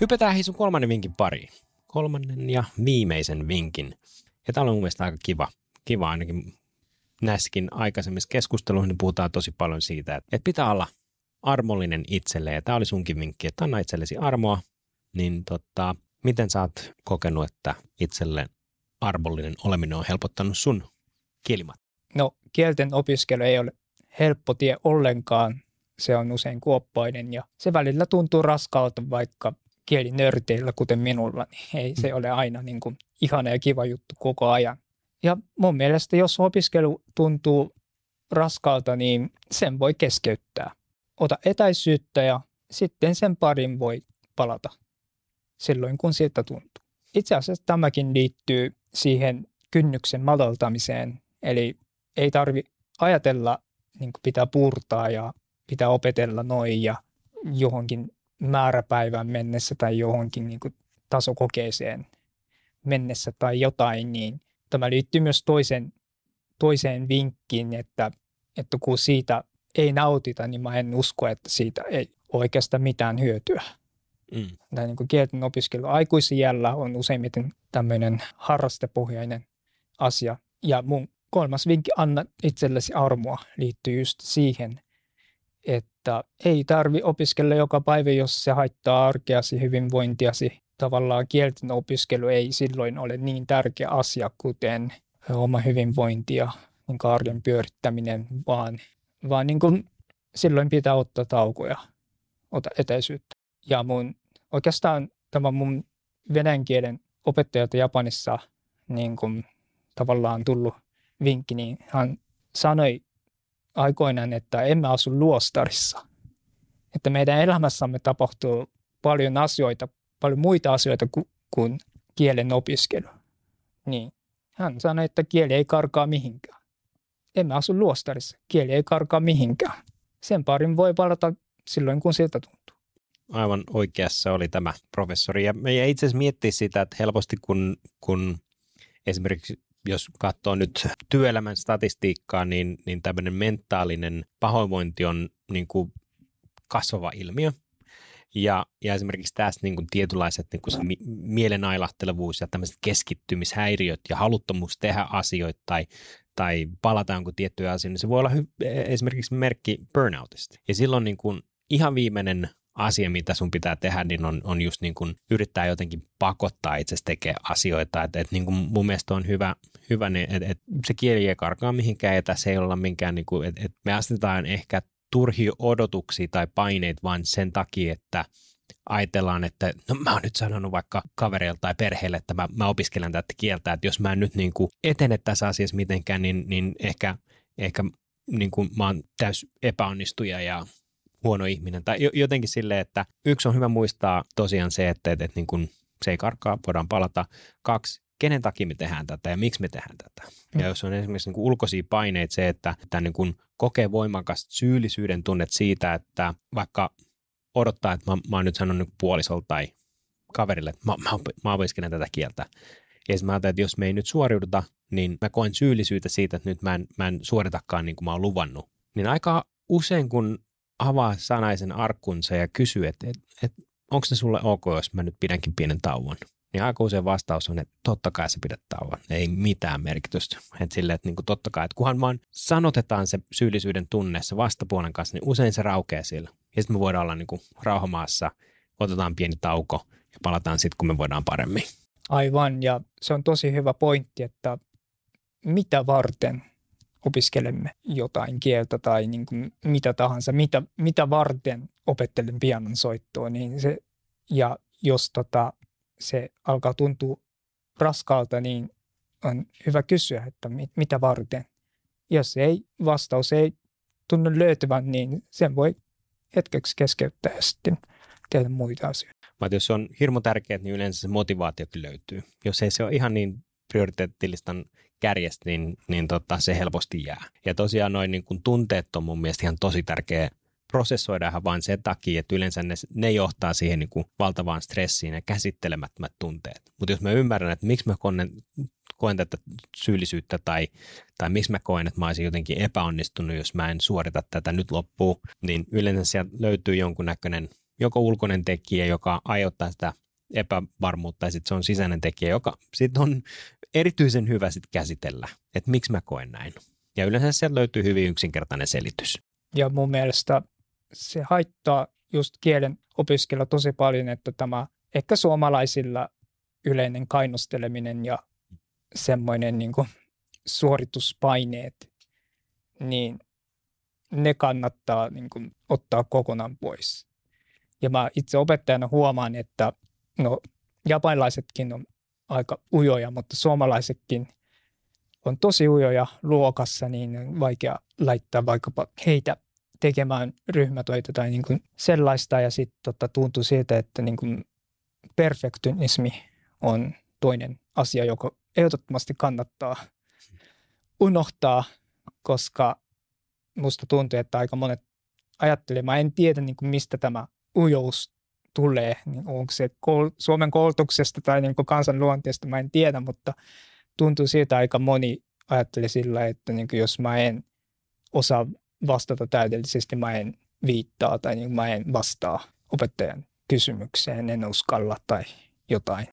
Hypätään hei sun kolmannen vinkin pariin. Kolmannen ja viimeisen vinkin. Ja tämä on mun mielestä aika kiva. Kiva ainakin näissäkin aikaisemmissa keskusteluissa, niin puhutaan tosi paljon siitä, että pitää olla armollinen itselle. Ja tämä oli sunkin vinkki, että anna itsellesi armoa. Niin tota, miten sä oot kokenut, että itselle armollinen oleminen on helpottanut sun kielimat? No kielten opiskelu ei ole helppo tie ollenkaan. Se on usein kuoppainen ja se välillä tuntuu raskaalta, vaikka kielinörteillä, kuten minulla, niin ei se ole aina niin kuin ihana ja kiva juttu koko ajan. Ja mun mielestä, jos opiskelu tuntuu raskaalta, niin sen voi keskeyttää. Ota etäisyyttä ja sitten sen parin voi palata silloin, kun siltä tuntuu. Itse asiassa tämäkin liittyy siihen kynnyksen madaltamiseen. Eli ei tarvitse ajatella, niin kuin pitää puurtaa ja pitää opetella noin ja johonkin määräpäivään mennessä tai johonkin niin kuin tasokokeeseen mennessä tai jotain, niin tämä liittyy myös toisen, toiseen vinkkiin, että, että kun siitä ei nautita, niin mä en usko, että siitä ei oikeastaan mitään hyötyä. Mm. Tämä niin kuin kielten opiskelu aikuisijällä on useimmiten tämmöinen harrastepohjainen asia. Ja mun kolmas vinkki, anna itsellesi armoa, liittyy just siihen, että ei tarvi opiskella joka päivä, jos se haittaa arkeasi, hyvinvointiasi. Tavallaan kielten opiskelu ei silloin ole niin tärkeä asia, kuten oma hyvinvointi ja niin kuin arjen pyörittäminen, vaan, vaan niin kuin silloin pitää ottaa taukoja, ota etäisyyttä. Ja mun, oikeastaan tämä mun venäjän kielen opettajalta Japanissa niin kuin tavallaan tullut vinkki, niin hän sanoi aikoinaan, että emme asu luostarissa. Että meidän elämässämme tapahtuu paljon asioita, paljon muita asioita kuin, kuin kielen opiskelu. Niin. Hän sanoi, että kieli ei karkaa mihinkään. Emme asu luostarissa. Kieli ei karkaa mihinkään. Sen parin voi palata silloin, kun siltä tuntuu. Aivan oikeassa oli tämä professori. Ja meidän itse asiassa miettii sitä, että helposti kun, kun esimerkiksi jos katsoo nyt työelämän statistiikkaa, niin, niin tämmöinen mentaalinen pahoinvointi on niin kuin kasvava ilmiö. Ja, ja esimerkiksi tässä niin kuin tietynlaiset niin kuin se mielenailahtelevuus ja tämmöiset keskittymishäiriöt ja haluttomuus tehdä asioita tai, tai palata jonkun tiettyjä asioita, niin se voi olla hy- esimerkiksi merkki burnoutista. Ja silloin niin kuin ihan viimeinen asia, mitä sun pitää tehdä, niin on, on just niin kuin yrittää jotenkin pakottaa itsesi tekemään asioita. Et, et niin kuin mun mielestä on hyvä, hyvä että et se kieli ei karkaa mihinkään, että se ei olla minkään, niin kuin, et, et me astetaan ehkä turhia odotuksia tai paineita vaan sen takia, että ajatellaan, että no mä oon nyt sanonut vaikka kavereille tai perheelle, että mä, mä opiskelen tätä kieltä, että jos mä en nyt niin kuin etene tässä asiassa mitenkään, niin, niin ehkä, ehkä niin kuin mä oon täys epäonnistuja ja huono ihminen. Tai jotenkin silleen, että yksi on hyvä muistaa tosiaan se, että, että, että niin kun se ei karkaa, voidaan palata. Kaksi, kenen takia me tehdään tätä ja miksi me tehdään tätä. Mm. Ja jos on esimerkiksi niin kun ulkoisia paineita se, että, että niin kun kokee voimakasta syyllisyyden tunnet siitä, että vaikka odottaa, että mä, mä oon nyt sanonut niin puolisolle tai kaverille, että mä, mä, mä opiskelen tätä kieltä. Ja mä ajattelin, että jos me ei nyt suoriuduta, niin mä koen syyllisyyttä siitä, että nyt mä en, mä en suoritakaan niin kuin mä oon luvannut. Niin aika usein, kun avaa sanaisen arkkunsa ja kysyy, että et, et, onko se sulle ok, jos mä nyt pidänkin pienen tauon. Niin aika usein vastaus on, että totta kai sä pidät tauon. Ei mitään merkitystä. Että silleen, että niinku totta kai, että kunhan vaan sanotetaan se syyllisyyden tunneessa vastapuolen kanssa, niin usein se raukeaa sillä. Ja sitten me voidaan olla niinku rauhamaassa, otetaan pieni tauko ja palataan sitten, kun me voidaan paremmin. Aivan, ja se on tosi hyvä pointti, että mitä varten opiskelemme jotain kieltä tai niin kuin mitä tahansa, mitä, mitä varten opettelen pianon soittoa. Niin se, ja jos tota, se alkaa tuntua raskaalta, niin on hyvä kysyä, että mit, mitä varten. Jos ei vastaus ei tunnu löytyvän, niin sen voi hetkeksi keskeyttää ja sitten tehdä muita asioita. Mutta jos on hirmu tärkeää, niin yleensä se motivaatiokin löytyy. Jos ei se ole ihan niin prioriteettilistan kärjestä, niin, niin tota, se helposti jää. Ja tosiaan noin niin kuin tunteet on mun mielestä ihan tosi tärkeä prosessoida ihan vain sen takia, että yleensä ne, ne johtaa siihen niin kuin valtavaan stressiin ja käsittelemättömät tunteet. Mutta jos mä ymmärrän, että miksi mä koen, koen tätä syyllisyyttä tai, tai miksi mä koen, että mä olisin jotenkin epäonnistunut, jos mä en suorita tätä nyt loppuun, niin yleensä sieltä löytyy jonkunnäköinen joko ulkoinen tekijä, joka aiheuttaa sitä epävarmuutta, ja sitten se on sisäinen tekijä, joka sitten on erityisen hyvä sitten käsitellä, että miksi mä koen näin. Ja yleensä sieltä löytyy hyvin yksinkertainen selitys. Ja mun mielestä se haittaa just kielen opiskella tosi paljon, että tämä ehkä suomalaisilla yleinen kainosteleminen ja semmoinen niin kuin suorituspaineet, niin ne kannattaa niin kuin ottaa kokonaan pois. Ja mä itse opettajana huomaan, että no japanilaisetkin on aika ujoja, mutta suomalaisetkin on tosi ujoja luokassa, niin on vaikea laittaa vaikkapa heitä tekemään ryhmätöitä tai niin kuin sellaista. Ja sitten tota, tuntuu siltä, että niin kuin perfektionismi on toinen asia, joka ehdottomasti kannattaa unohtaa, koska musta tuntuu, että aika monet ajattelee, mä en tiedä niin kuin mistä tämä ujous tulee, niin onko se koul- Suomen koulutuksesta tai niin kuin kansan luonteesta, mä en tiedä, mutta tuntuu siltä aika moni ajattelee sillä, että niin kuin jos mä en osaa vastata täydellisesti, mä en viittaa tai niin kuin mä en vastaa opettajan kysymykseen, en uskalla tai jotain.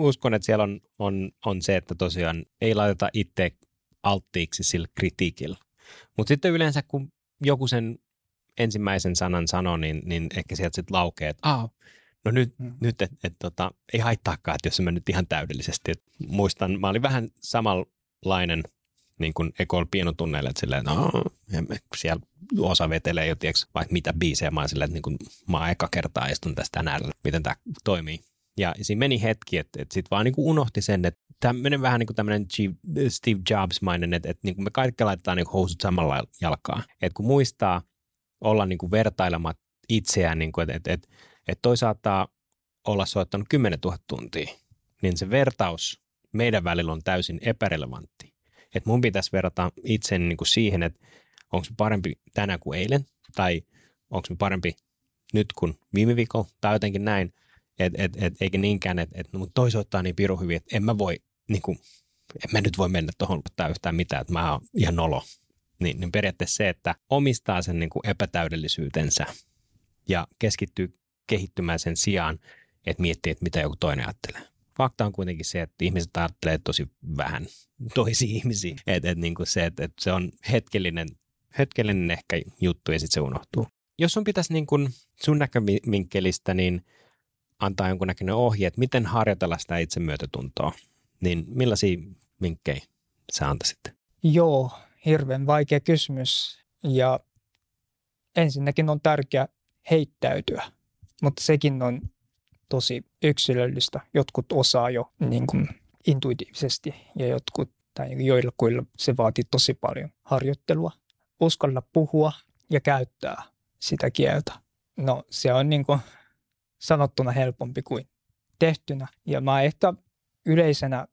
Uskon, että siellä on, on, on se, että tosiaan ei laiteta itse alttiiksi sillä kritiikillä. Mutta sitten yleensä, kun joku sen ensimmäisen sanan sanoi, niin, niin ehkä sieltä sitten laukeaa, että no nyt, mm. nyt et, et, tota, ei haittaakaan, että jos mä nyt ihan täydellisesti. Et muistan, mä olin vähän samanlainen niin kuin Ecole Pianotunneille, että silleen, no, siellä osa vetelee jo, tiiäks, vaikka mitä biisejä, mä oon silleen, että niin mä oon eka kertaa istun tästä tänään, miten tämä toimii. Ja siinä meni hetki, että, että sitten vaan niin kuin unohti sen, että tämmöinen vähän niin kuin tämmöinen Steve Jobs-mainen, että, että niin kuin me kaikki laitetaan niin kuin housut samalla jalkaa. Että kun muistaa olla niin kuin vertailemat itseään, niin kuin, että, että, että, että toi saattaa olla soittanut kymmenentuhatta tuntia, niin se vertaus meidän välillä on täysin epärelevantti. Että mun pitäisi verrata itseni niin kuin siihen, että onko se parempi tänään kuin eilen, tai onko se parempi nyt kuin viime viikolla, tai jotenkin näin. Et, et, et, eikä niinkään, että et, no, toisaalta on niin pirun hyvin, että en mä voi, niin kuin, en mä nyt voi mennä tuohon yhtään mitään, että mä oon ihan nolo. Niin, niin periaatteessa se, että omistaa sen niin kuin epätäydellisyytensä ja keskittyy kehittymään sen sijaan, että miettii, että mitä joku toinen ajattelee. Fakta on kuitenkin se, että ihmiset ajattelee tosi vähän toisia ihmisiä. Et, et, niin kuin se, että et se on hetkellinen, hetkellinen ehkä juttu ja sitten se unohtuu. Jos sun pitäisi niin kuin sun näkövinkkelistä, niin antaa jonkunnäköinen ohje, että miten harjoitella sitä itsemyötätuntoa, niin millaisia vinkkejä sä antaisit? Joo, hirveän vaikea kysymys ja ensinnäkin on tärkeää heittäytyä, mutta sekin on tosi yksilöllistä. Jotkut osaa jo niin kuin intuitiivisesti ja jotkut tai joillakuilla se vaatii tosi paljon harjoittelua. Uskalla puhua ja käyttää sitä kieltä. No se on niin kuin sanottuna helpompi kuin tehtynä. Ja mä ehkä yleisenä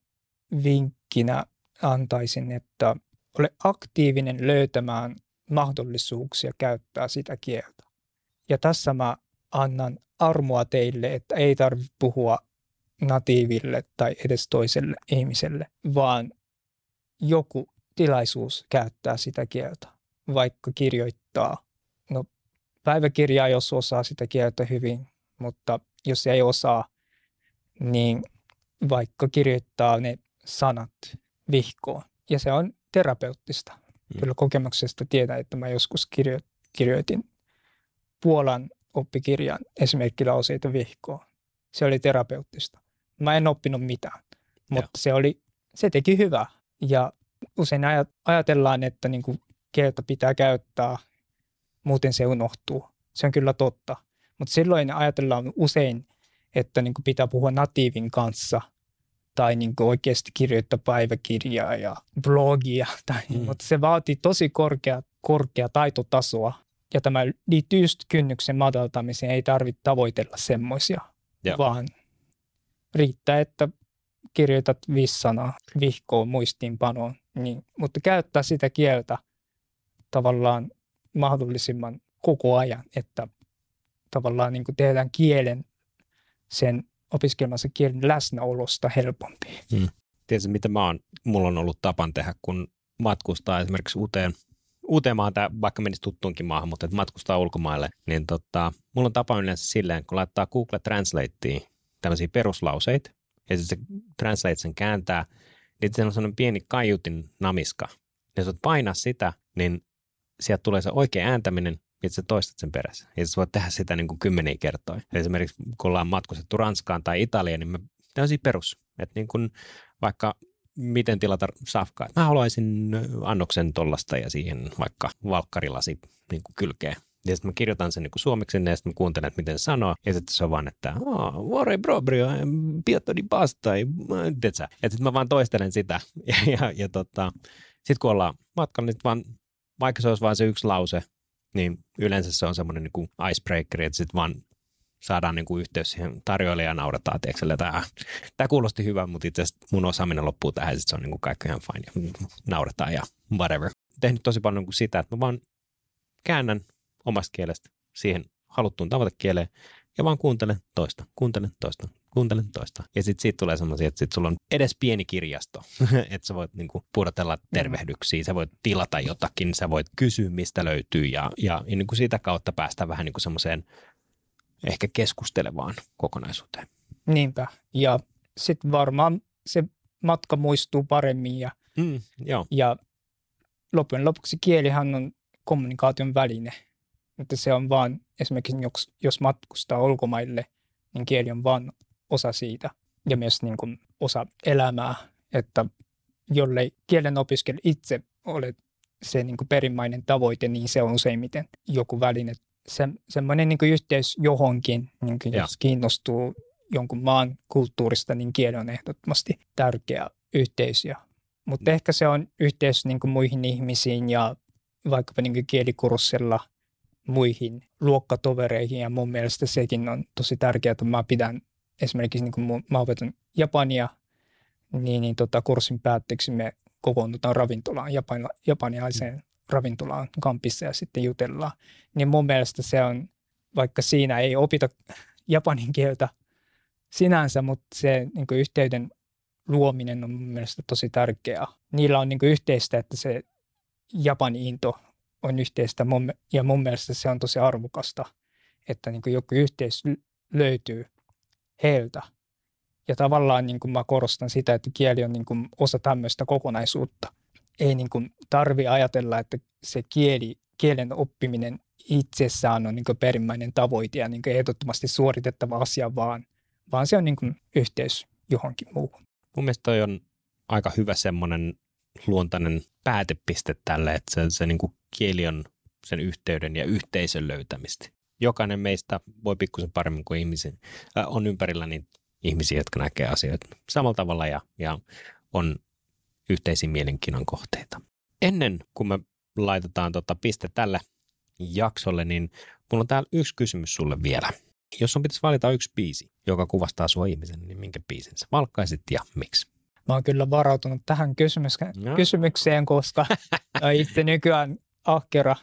vinkkinä antaisin, että ole aktiivinen löytämään mahdollisuuksia käyttää sitä kieltä. Ja tässä mä annan armoa teille, että ei tarvitse puhua natiiville tai edes toiselle ihmiselle, vaan joku tilaisuus käyttää sitä kieltä, vaikka kirjoittaa. No päiväkirjaa, jos osaa sitä kieltä hyvin, mutta jos ei osaa, niin vaikka kirjoittaa ne sanat vihkoon. Ja se on terapeuttista. Mm. Kyllä kokemuksesta tiedän, että mä joskus kirjo- kirjoitin Puolan oppikirjan esimerkiksi lauseita vihkoon. Se oli terapeuttista. Mä en oppinut mitään, mutta se, oli, se teki hyvää. Ja usein ajatellaan, että niin kuin kieltä pitää käyttää, muuten se unohtuu. Se on kyllä totta. Mutta silloin ajatellaan usein, että niinku pitää puhua natiivin kanssa tai niinku oikeasti kirjoittaa päiväkirjaa ja blogia. Tai, mm. Mutta se vaatii tosi korkea, korkea taitotasoa. Ja tämä liittyy just kynnyksen madaltamiseen. Ei tarvitse tavoitella semmoisia, vaan riittää, että kirjoitat viisi sanaa vihkoon muistiinpanoon, niin, mutta käyttää sitä kieltä tavallaan mahdollisimman koko ajan, että tavallaan niin kuin tehdään kielen sen opiskelmansa kielen läsnäolosta helpompi. Hmm. Tiedätkö, mitä mä oon, mulla on ollut tapan tehdä, kun matkustaa esimerkiksi uuteen, uuteen maahan, tai vaikka menisi tuttuunkin maahan, mutta että matkustaa ulkomaille, niin tota, mulla on tapa yleensä silleen, kun laittaa Google Translateen tällaisia peruslauseita, ja sitten se Translate sen kääntää, niin se on sellainen pieni kaiutin namiska. Ja jos painaa sitä, niin sieltä tulee se oikea ääntäminen, ja sä toistat sen perässä. Ja sä voit tehdä sitä niin kuin kymmeniä kertoja. Esimerkiksi kun ollaan matkustettu Ranskaan tai Italiaan, niin mä, täysin perus. Että niin kuin vaikka miten tilata safkaa. Mä haluaisin annoksen tollasta ja siihen vaikka valkkarilasi niin kuin kylkeen. Ja sitten mä kirjoitan sen niin kuin suomeksi ja sitten mä kuuntelen, että miten se sanoo. Ja sitten se on vaan, että vuore proprio, piatto di pasta. Ja sitten mä vaan toistelen sitä. Ja, ja, ja tota, sitten kun ollaan matkalla, niin vaan, vaikka se olisi vaan se yksi lause, niin yleensä se on semmoinen niin kuin icebreaker, että sitten vaan saadaan niin kuin yhteys siihen tarjoilijaan ja naurataan, tiedätkö, tämä, tämä kuulosti hyvä, mutta itse asiassa mun osaaminen loppuu tähän, sitten se on niin kuin kaikki ihan fine ja naurataan ja whatever. Tehnyt tosi paljon niin kuin sitä, että mä vaan käännän omasta kielestä siihen haluttuun tavoitekieleen ja vaan kuuntelen toista, kuuntelen toista, kuuntelen toista. Ja sitten siitä tulee semmoisia, että sitten sulla on edes pieni kirjasto, että sä voit niin kuin pudotella tervehdyksiä, sä voit tilata jotakin, sä voit kysyä, mistä löytyy ja, ja, ja niin kuin sitä kautta päästään vähän niin kuin semmoiseen ehkä keskustelevaan kokonaisuuteen. Niinpä. Ja sitten varmaan se matka muistuu paremmin. Ja, mm, joo. ja loppujen lopuksi kielihän on kommunikaation väline. Että se on vaan, esimerkiksi jos matkustaa ulkomaille, niin kieli on vaan osa siitä. Ja myös niin kuin osa elämää. Että jollei kielen opiskelu itse ole se niin kuin perimmäinen tavoite, niin se on useimmiten joku väline. Se, semmoinen niin kuin yhteys johonkin, niin kuin jos kiinnostuu jonkun maan kulttuurista, niin kieli on ehdottomasti tärkeä yhteys. Mutta mm. ehkä se on yhteys niin kuin muihin ihmisiin ja vaikkapa niin kuin kielikurssilla muihin luokkatovereihin. Ja mun mielestä sekin on tosi tärkeää, että mä pidän esimerkiksi, niin kuin mä opetan japania, niin, niin tota, kurssin päätteeksi me kokoonnutaan ravintolaan, japania, japanilaiseen mm. ravintolaan kampissa ja sitten jutellaan, niin mun mielestä se on, vaikka siinä ei opita japanin kieltä sinänsä, mutta se niin kuin yhteyden luominen on mun mielestä tosi tärkeää. Niillä on niin kuin yhteistä, että se japani into on yhteistä mun, ja mun mielestä se on tosi arvokasta, että niin kuin joku yhteys löytyy heiltä. Ja tavallaan niin kuin mä korostan sitä, että kieli on niin kuin osa tämmöistä kokonaisuutta. Ei niin kuin tarvitse ajatella, että se kieli, kielen oppiminen itsessään on niin kuin perimmäinen tavoite ja niin kuin ehdottomasti suoritettava asia, vaan, vaan se on niin kuin yhteys johonkin muuhun. Mun mielestä toi on aika hyvä semmoinen luontainen päätepiste tälle, että se, se niin kuin kieli on sen yhteyden ja yhteisön löytämistä. Jokainen meistä voi pikkusen paremmin kuin ihmisen, äh, on ympärillä niin ihmisiä, jotka näkee asioita samalla tavalla ja, ja on yhteisiin mielenkiinnon kohteita. Ennen kuin me laitetaan tota piste tälle jaksolle, niin mulla on täällä yksi kysymys sulle vielä. Jos sun pitäisi valita yksi biisi, joka kuvastaa sua ihmisen, niin minkä biisin sä valkkaisit ja miksi? Mä oon kyllä varautunut tähän kysymys- no. kysymykseen, koska itse nykyään ahkera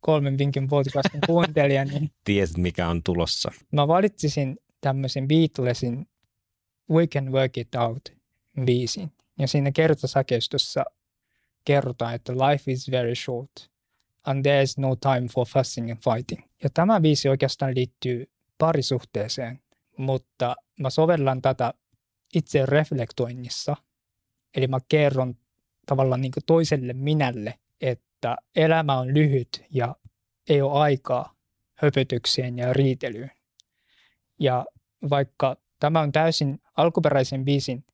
kolmen vinkin podcastin kuuntelija. Niin tiesit, mikä on tulossa. Mä valitsisin tämmöisen Beatlesin We Can Work It Out biisin. Ja siinä kertosäkeistössä kerrotaan, että life is very short and there is no time for fussing and fighting. Ja tämä biisi oikeastaan liittyy parisuhteeseen, mutta mä sovellan tätä itse reflektoinnissa. Eli mä kerron tavallaan niin kuin toiselle minälle, että elämä on lyhyt ja ei ole aikaa höpötykseen ja riitelyyn. Ja vaikka tämä on täysin alkuperäisen biisin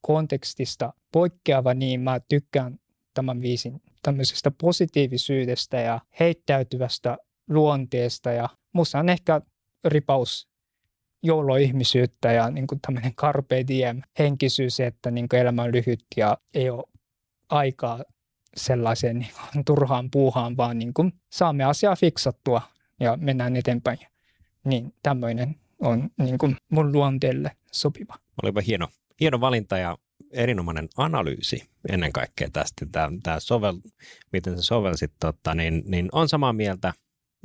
kontekstista poikkeava, niin mä tykkään tämän biisin tämmöisestä positiivisyydestä ja heittäytyvästä luonteesta. Ja musta on ehkä ripaus jouluihmisyyttä ja niin kuin tämmöinen carpe diem henkisyys, että niin kuin elämä on lyhyt ja ei ole aikaa sellaiseen niin kuin turhaan puuhaan, vaan niin kuin saamme asiaa fiksattua ja mennään eteenpäin. Niin tämmöinen on niin kuin mun luonteelle sopiva. Olipa hieno. hieno valinta ja erinomainen analyysi ennen kaikkea tästä, tää, tää sovel, miten sä sovelsit, tota, niin, niin on samaa mieltä,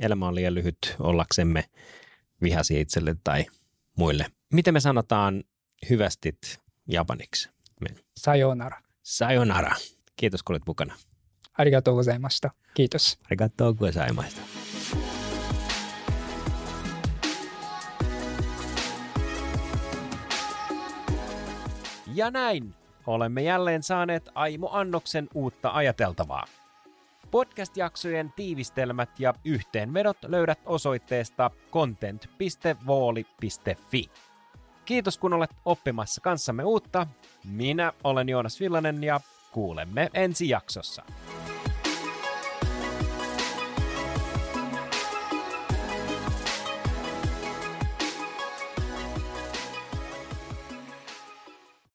elämä on liian lyhyt ollaksemme vihaisia itselle tai muille. Miten me sanotaan hyvästit japaniksi? Sayonara. Sayonara. Kiitos kun olit mukana. Arigatou gozaimashita. Kiitos. Arigatou gozaimashita. Ja näin olemme jälleen saaneet Aimo Annoksen uutta ajateltavaa. Podcast-jaksojen tiivistelmät ja yhteenvedot löydät osoitteesta content piste vooli piste fi. Kiitos kun olet oppimassa kanssamme uutta. Minä olen Joonas Villanen ja kuulemme ensi jaksossa.